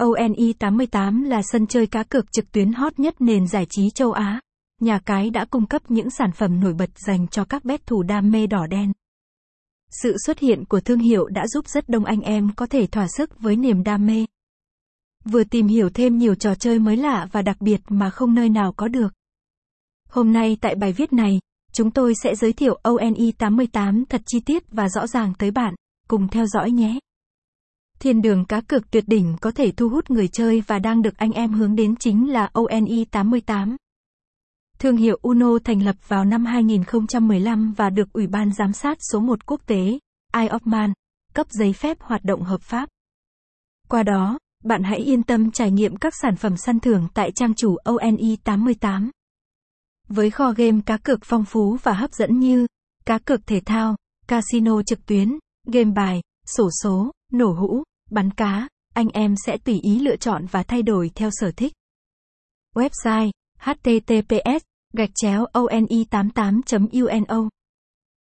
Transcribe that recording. ONE88 là sân chơi cá cược trực tuyến hot nhất nền giải trí châu Á. Nhà cái đã cung cấp những sản phẩm nổi bật dành cho các bet thủ đam mê đỏ đen. Sự xuất hiện của thương hiệu đã giúp rất đông anh em có thể thỏa sức với niềm đam mê. Vừa tìm hiểu thêm nhiều trò chơi mới lạ và đặc biệt mà không nơi nào có được. Hôm nay tại bài viết này, chúng tôi sẽ giới thiệu ONE88 thật chi tiết và rõ ràng tới bạn, cùng theo dõi nhé. Thiên đường cá cược tuyệt đỉnh có thể thu hút người chơi và đang được anh em hướng đến chính là ONE88. Thương hiệu UNO thành lập vào năm 2015 và được Ủy ban Giám sát số 1 quốc tế, Isle of Man, cấp giấy phép hoạt động hợp pháp. Qua đó, bạn hãy yên tâm trải nghiệm các sản phẩm săn thưởng tại trang chủ ONE88. Với kho game cá cược phong phú và hấp dẫn như cá cược thể thao, casino trực tuyến, game bài, xổ số, nổ hũ, bắn cá, anh em sẽ tùy ý lựa chọn và thay đổi theo sở thích. Website: https://one88.uno